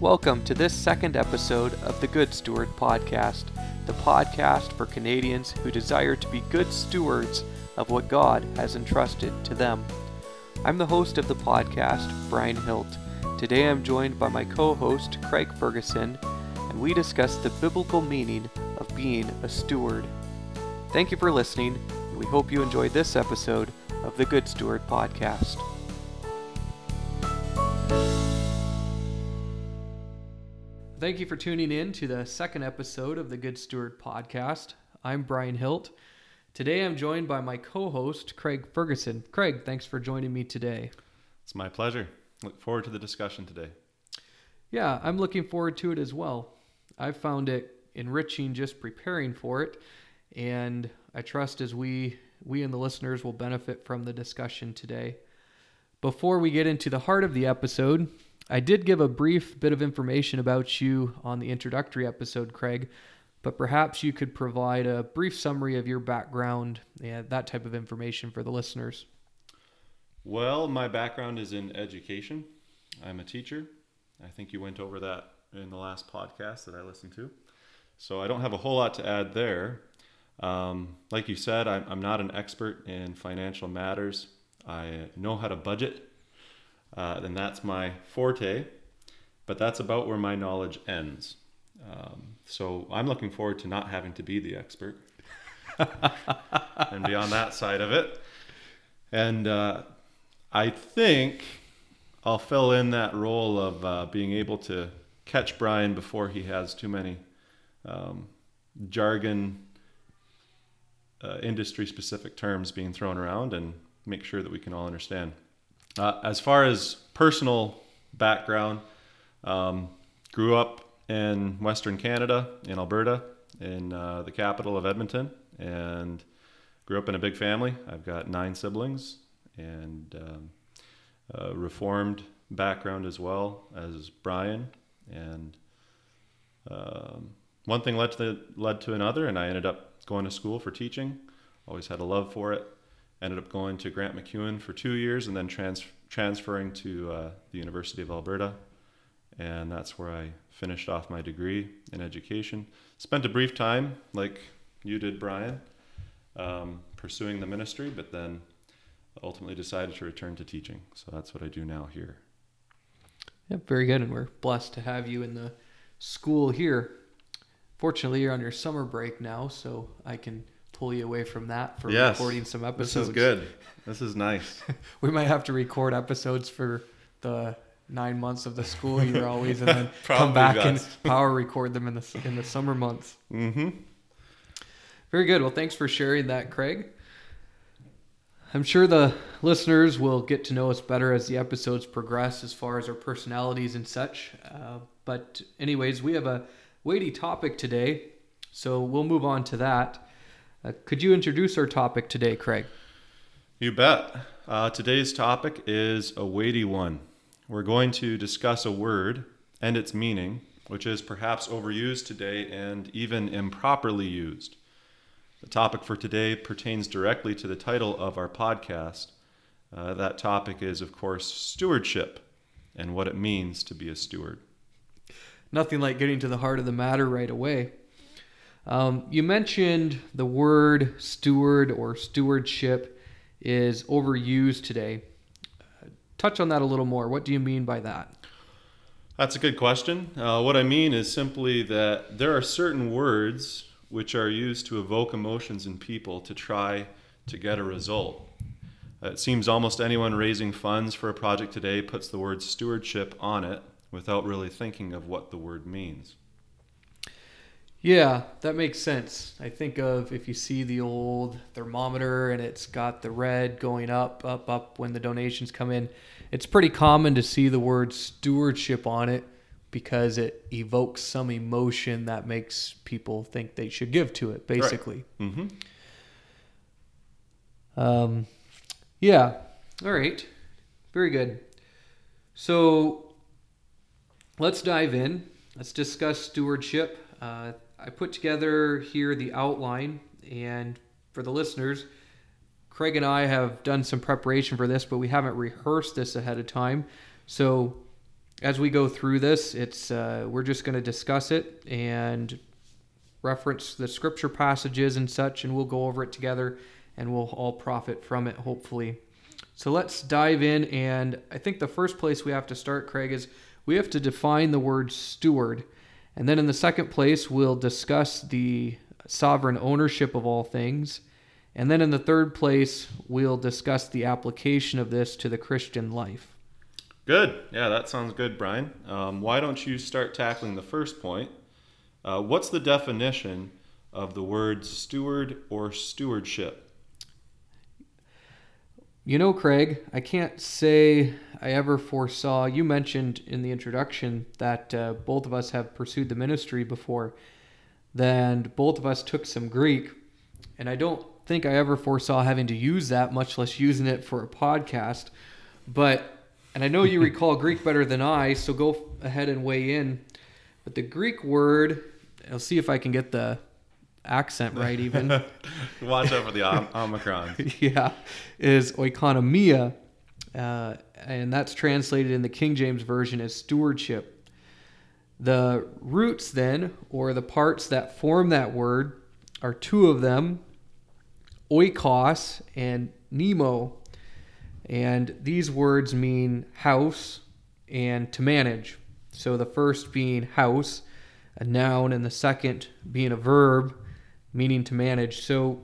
Welcome to this second episode of the Good Steward Podcast, the podcast for Canadians who desire to be good stewards of what God has entrusted to them. I'm the host of the podcast, Brian Hilt. Today I'm joined by my co-host, Craig Ferguson, and we discuss the biblical meaning of being a steward. Thank you for listening, and we hope you enjoyed this episode of the Good Steward Podcast. Thank you for tuning in to the second episode of the Good Steward Podcast. I'm Brian Hilt. Today I'm joined by my co-host, Craig Ferguson. Craig, thanks for joining me today. It's my pleasure. Look forward to the discussion today. Yeah, I'm looking forward to it as well. I've found it enriching just preparing for it, and I trust as we and the listeners will benefit from the discussion today. Before we get into the heart of the episode, I did give a brief bit of information about you on the introductory episode, Craig, but perhaps you could provide a brief summary of your background and that type of information for the listeners. Well, my background is in education. I'm a teacher. I think you went over that in the last podcast that I listened to, so I don't have a whole lot to add there. Like you said, I'm not an expert in financial matters. I know how to budget. And that's my forte, but that's about where my knowledge ends. So I'm looking forward to not having to be the expert and be on that side of it. And I think I'll fill in that role of being able to catch Brian before he has too many jargon, industry-specific terms being thrown around and make sure that we can all understand. As far as personal background, grew up in Western Canada, in Alberta, in the capital of Edmonton, and grew up in a big family. I've got 9 siblings and a Reformed background as well as Brian. And one thing led to another, and I ended up going to school for teaching. Always had a love for it. Ended up going to Grant McEwan for 2 years and then transferring to the University of Alberta. And that's where I finished off my degree in education. Spent a brief time, like you did, Brian, pursuing the ministry, but then ultimately decided to return to teaching. So that's what I do now here. Yep, very good. And we're blessed to have you in the school here. Fortunately, you're on your summer break now, so I can pull you away from that for recording some episodes. This is good. This is nice. We might have to record episodes for the 9 months of the school year always, and then come back and power record them in the summer months. Mm-hmm. Very good. Well, thanks for sharing that, Craig. I'm sure the listeners will get to know us better as the episodes progress as far as our personalities and such. But anyways, we have a weighty topic today, so we'll move on to that. Could you introduce our topic today, Craig? You bet. Today's topic is a weighty one. We're going to discuss a word and its meaning, which is perhaps overused today and even improperly used. The topic for today pertains directly to the title of our podcast. That topic is, of course, stewardship and what it means to be a steward. Nothing like getting to the heart of the matter right away. You mentioned the word steward or stewardship is overused today. Touch on that a little more. What do you mean by that? That's a good question. What I mean is simply that there are certain words which are used to evoke emotions in people to try to get a result. It seems almost anyone raising funds for a project today puts the word stewardship on it without really thinking of what the word means. Yeah, that makes sense. I think of if you see the old thermometer and it's got the red going up, up, up when the donations come in, it's pretty common to see the word stewardship on it because it evokes some emotion that makes people think they should give to it, basically. Right. Mm-hmm. Yeah, all right. Very good. So let's dive in. Let's discuss stewardship. I put together here the outline, and for the listeners, Craig and I have done some preparation for this, but we haven't rehearsed this ahead of time. So as we go through this, it's we're just going to discuss it and reference the scripture passages and such, and we'll go over it together, and we'll all profit from it, hopefully. So let's dive in, and I think the first place we have to start, Craig, is we have to define the word steward. And then in the second place, we'll discuss the sovereign ownership of all things. And then in the third place, we'll discuss the application of this to the Christian life. Good. Yeah, that sounds good, Brian. Why don't you start tackling the first point? What's the definition of the word steward or stewardship? You know, Craig, I can't say I ever foresaw, you mentioned in the introduction that both of us have pursued the ministry before, then both of us took some Greek, and I don't think I ever foresaw having to use that, much less using it for a podcast, but, and I know you recall Greek better than I, so go ahead and weigh in, but the Greek word, I'll see if I can get the accent right even. Watch out for the Omicron. Yeah, is oikonomia, and that's translated in the King James Version as stewardship. The roots then, or the parts that form that word, are two of them, oikos and nemo, and these words mean house and to manage. So the first being house, a noun, and the second being a verb, meaning to manage. So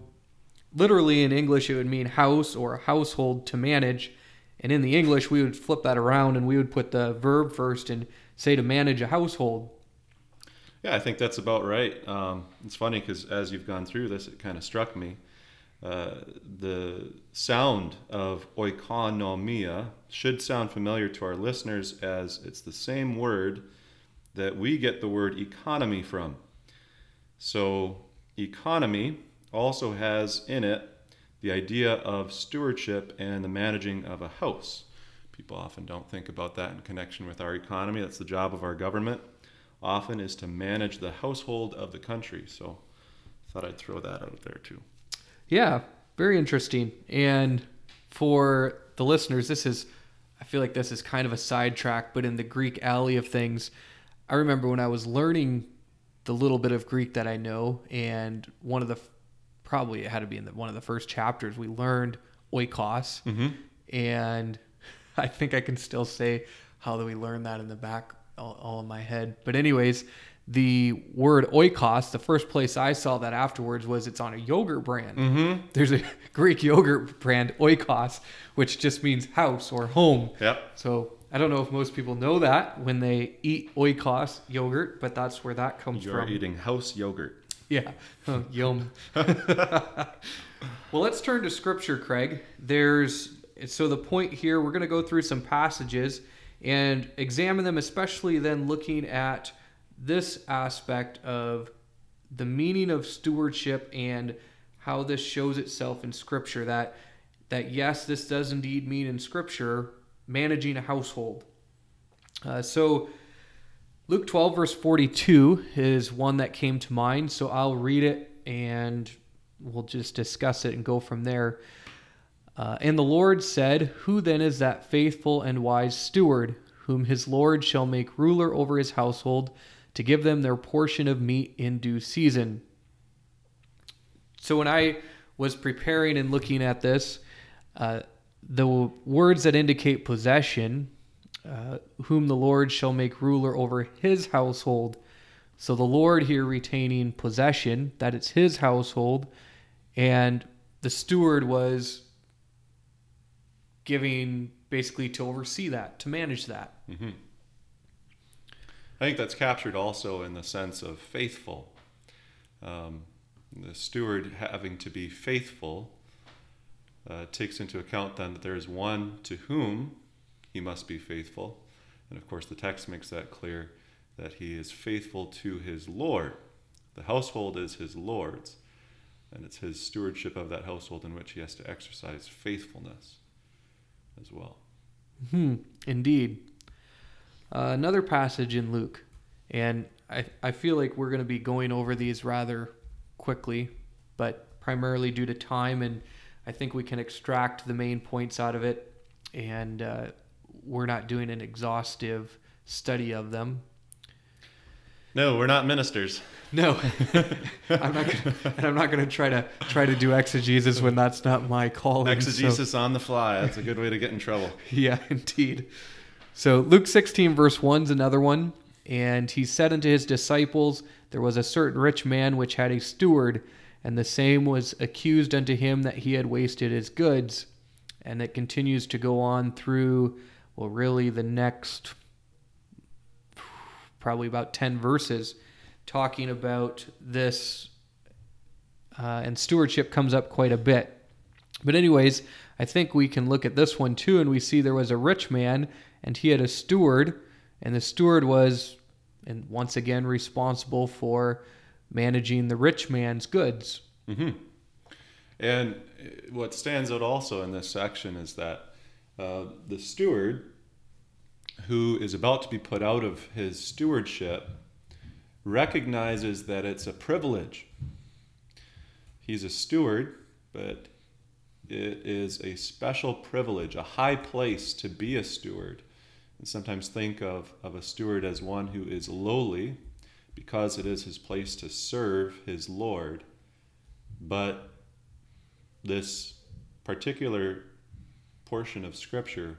literally in English, it would mean house or household to manage. And in the English, we would flip that around and we would put the verb first and say to manage a household. Yeah, I think that's about right. It's funny because as you've gone through this, it kind of struck me. The sound of oikonomia should sound familiar to our listeners, as it's the same word that we get the word economy from. So economy also has in it the idea of stewardship and the managing of a house. People often don't think about that in connection with our economy. That's the job of our government, often, is to manage the household of the country. So I thought I'd throw that out there too. Yeah, very interesting. And for the listeners, this is, I feel like this is kind of a sidetrack, but in the Greek alley of things, I remember when I was learning the little bit of Greek that I know, and one of the, probably it had to be in one of the first chapters, we learned oikos, and I think I can still say how do we learn that in the back, all in my head. But anyways, the word oikos, the first place I saw that afterwards was it's on a yogurt brand. There's a Greek yogurt brand, oikos, which just means house or home. So I don't know if most people know that when they eat oikos yogurt, but that's where that comes from. You're eating house yogurt. Yeah. Oh, yum. Well, let's turn to scripture, Craig. So the point here, we're going to go through some passages and examine them, especially then looking at this aspect of the meaning of stewardship and how this shows itself in scripture, that yes, this does indeed mean in scripture, managing a household. So Luke 12 verse 42 is one that came to mind, so I'll read it and we'll just discuss it and go from there. And the Lord said, "Who then is that faithful and wise steward, whom his Lord shall make ruler over his household, to give them their portion of meat in due season?" So when I was preparing and looking at this, the words that indicate possession, whom the Lord shall make ruler over his household. So the Lord here retaining possession, that it's his household, and the steward was giving basically to oversee that, to manage that. I think that's captured also in the sense of faithful. The steward having to be faithful takes into account then that there is one to whom he must be faithful. And of course the text makes that clear, that he is faithful to his Lord. The household is his Lord's, and it's his stewardship of that household in which he has to exercise faithfulness as well. Indeed. Another passage in Luke, and I feel like we're going to be going over these rather quickly, but primarily due to time, and I think we can extract the main points out of it, and we're not doing an exhaustive study of them. No, we're not ministers. No, I'm not going to try to do exegesis when that's not my calling. Exegesis on the fly. That's a good way to get in trouble. Yeah, indeed. So Luke 16 verse 1 is another one. And he said unto his disciples, there was a certain rich man which had a steward, and the same was accused unto him that he had wasted his goods. And it continues to go on through, well, really the next probably about 10 verses talking about this, and stewardship comes up quite a bit. But anyways, I think we can look at this one too, and we see there was a rich man, and he had a steward, and the steward was, and once again, responsible for managing the rich man's goods. Mm-hmm. And what stands out also in this section is that the steward, who is about to be put out of his stewardship, recognizes that it's a privilege. He's a steward, but it is a special privilege, a high place to be a steward. And sometimes think of a steward as one who is lowly because it is his place to serve his Lord. But this particular portion of Scripture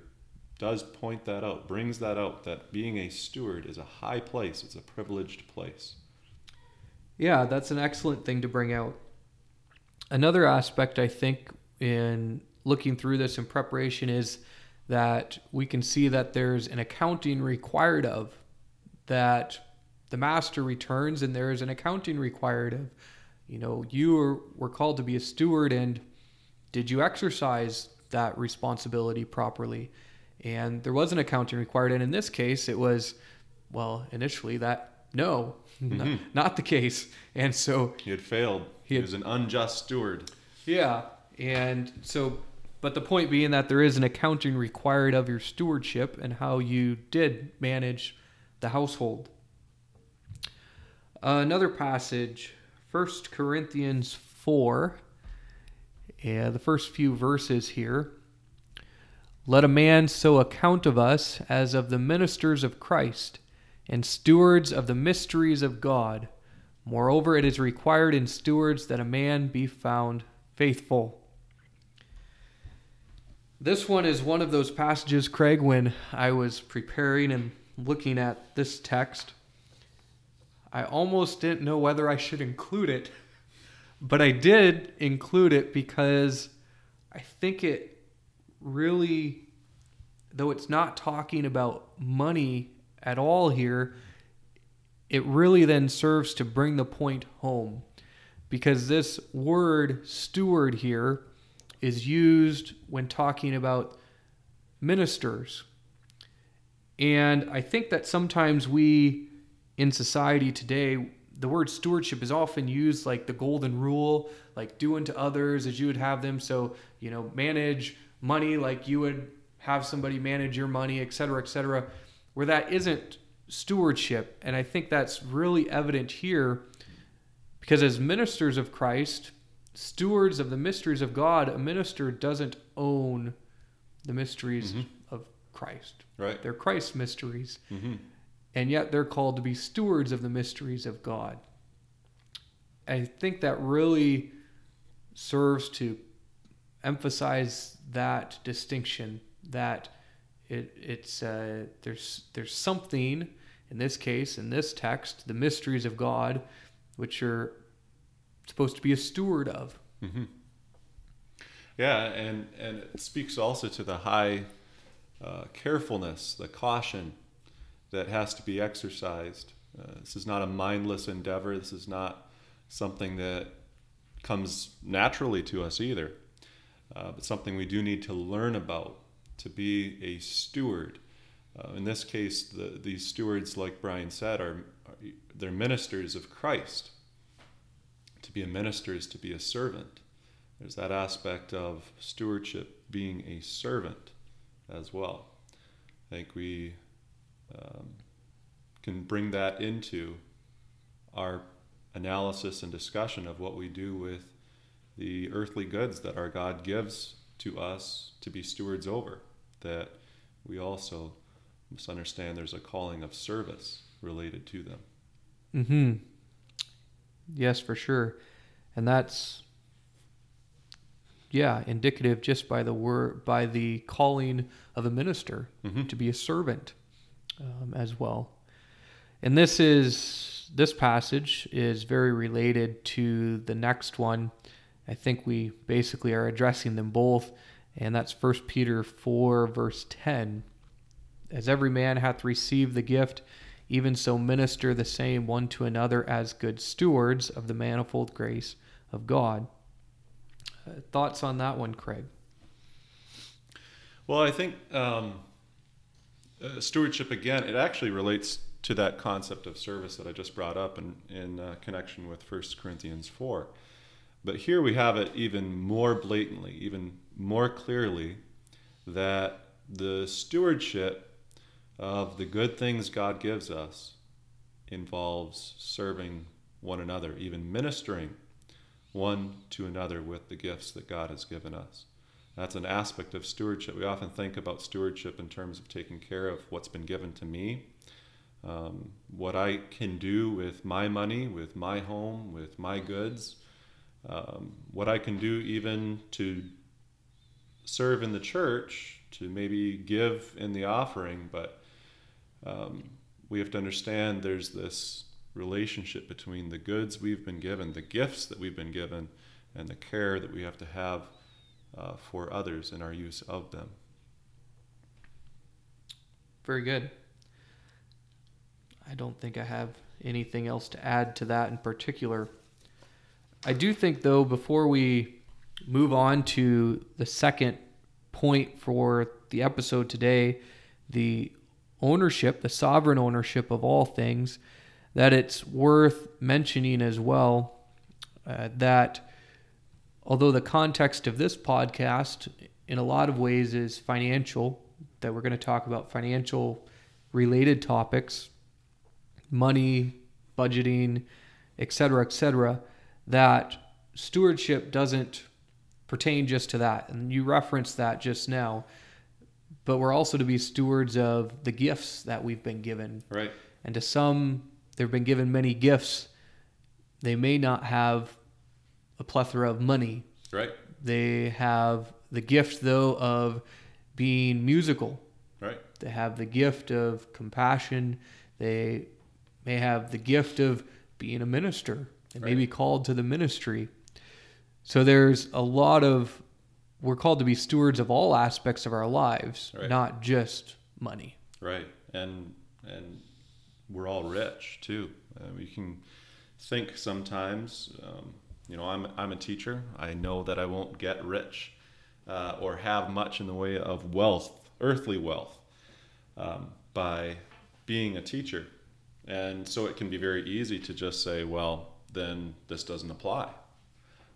does point that out, brings that out, that being a steward is a high place, it's a privileged place. Yeah, that's an excellent thing to bring out. Another aspect, I think, in looking through this in preparation is that we can see that there's an accounting required of, that the master returns and there is an accounting required of, you know, you were called to be a steward, and did you exercise that responsibility properly? And there was an accounting required, and in this case, it was, well, initially that, no, mm-hmm. not the case. And so... He had failed. He was an unjust steward. Yeah, and so, but the point being that there is an accounting required of your stewardship and how you did manage the household. Another passage, 1 Corinthians 4, the first few verses here. Let a man so account of us as of the ministers of Christ and stewards of the mysteries of God. Moreover, it is required in stewards that a man be found faithful. This one is one of those passages, Craig, when I was preparing and looking at this text, I almost didn't know whether I should include it, but I did include it because I think it really, though it's not talking about money at all here, it really then serves to bring the point home, because this word steward here is used when talking about ministers. And I think that sometimes we in society today, the word stewardship is often used like the golden rule, like do unto others as you would have them. So, you know, manage money like you would have somebody manage your money, et cetera, where that isn't stewardship. And I think that's really evident here, because as ministers of Christ, stewards of the mysteries of God, a minister doesn't own the mysteries mm-hmm. of Christ. Right. They're Christ's mysteries. Mm-hmm. And yet they're called to be stewards of the mysteries of God. I think that really serves to emphasize that distinction, that it's there's something, in this case, in this text, the mysteries of God, which you're supposed to be a steward of. Mm-hmm. Yeah, and it speaks also to the high carefulness, the caution that has to be exercised. This is not a mindless endeavor. This is not something that comes naturally to us either. But something we do need to learn about, to be a steward. In this case, these stewards, like Brian said, are they're ministers of Christ. To be a minister is to be a servant. There's that aspect of stewardship being a servant as well. I think we can bring that into our analysis and discussion of what we do with the earthly goods that our God gives to us to be stewards over, that we also must understand there's a calling of service related to them. Mm-hmm. Yes, for sure. And that's, indicative just by the word, by the calling of a minister mm-hmm. to be a servant as well. And this passage is very related to the next one. I think we basically are addressing them both, and that's 1 Peter 4, verse 10. As every man hath received the gift, even so minister the same one to another as good stewards of the manifold grace of God. Thoughts on that one, Craig? Well, I think stewardship, again, it actually relates to that concept of service that I just brought up in connection with 1 Corinthians 4. But here we have it even more blatantly, even more clearly, that the stewardship of the good things God gives us involves serving one another, even ministering one to another with the gifts that God has given us. That's an aspect of stewardship. We often think about stewardship in terms of taking care of what's been given to me, what I can do with my money, with my home, with my goods, what I can do even to serve in the church, to maybe give in the offering, but we have to understand there's this relationship between the goods we've been given, the gifts that we've been given, and the care that we have to have for others in our use of them. Very good. I don't think I have anything else to add to that in particular. I do think, though, before we move on to the second point for the episode today, the ownership, the sovereign ownership of all things, that it's worth mentioning as well that although the context of this podcast in a lot of ways is financial, that we're going to talk about financial related topics, money, budgeting, et cetera, that stewardship doesn't pertain just to that. And you referenced that just now, but we're also to be stewards of the gifts that we've been given. Right. And to some, they've been given many gifts. They may not have a plethora of money. Right. They have the gift, though, of being musical. Right. They have the gift of compassion. They may have the gift of being a minister. They may be called to the ministry. So there's a lot of, we're called to be stewards of all aspects of our lives, not just money. Right. And we're all rich too. We can think sometimes, I'm a teacher. I know that I won't get rich or have much in the way of wealth, earthly wealth, by being a teacher. And so it can be very easy to just say, well, then this doesn't apply.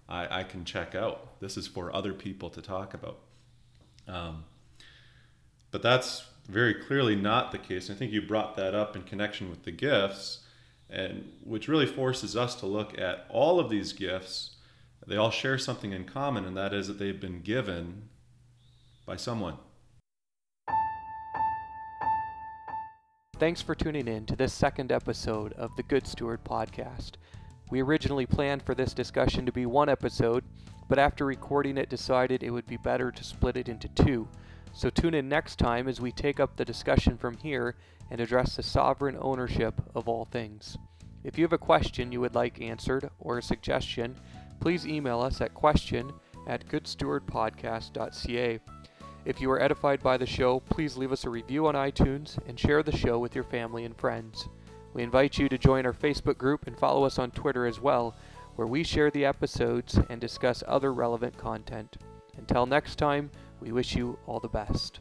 I can check out. This is for other people to talk about. But that's very clearly not the case. And I think you brought that up in connection with the gifts, and which really forces us to look at all of these gifts. They all share something in common, and that is that they've been given by someone. Thanks for tuning in to this second episode of the Good Steward Podcast. We originally planned for this discussion to be one episode, but after recording it, decided it would be better to split it into two. So tune in next time as we take up the discussion from here and address the sovereign ownership of all things. If you have a question you would like answered or a suggestion, please email us at question@goodstewardpodcast.ca. If you are edified by the show, please leave us a review on iTunes and share the show with your family and friends. We invite you to join our Facebook group and follow us on Twitter as well, where we share the episodes and discuss other relevant content. Until next time, we wish you all the best.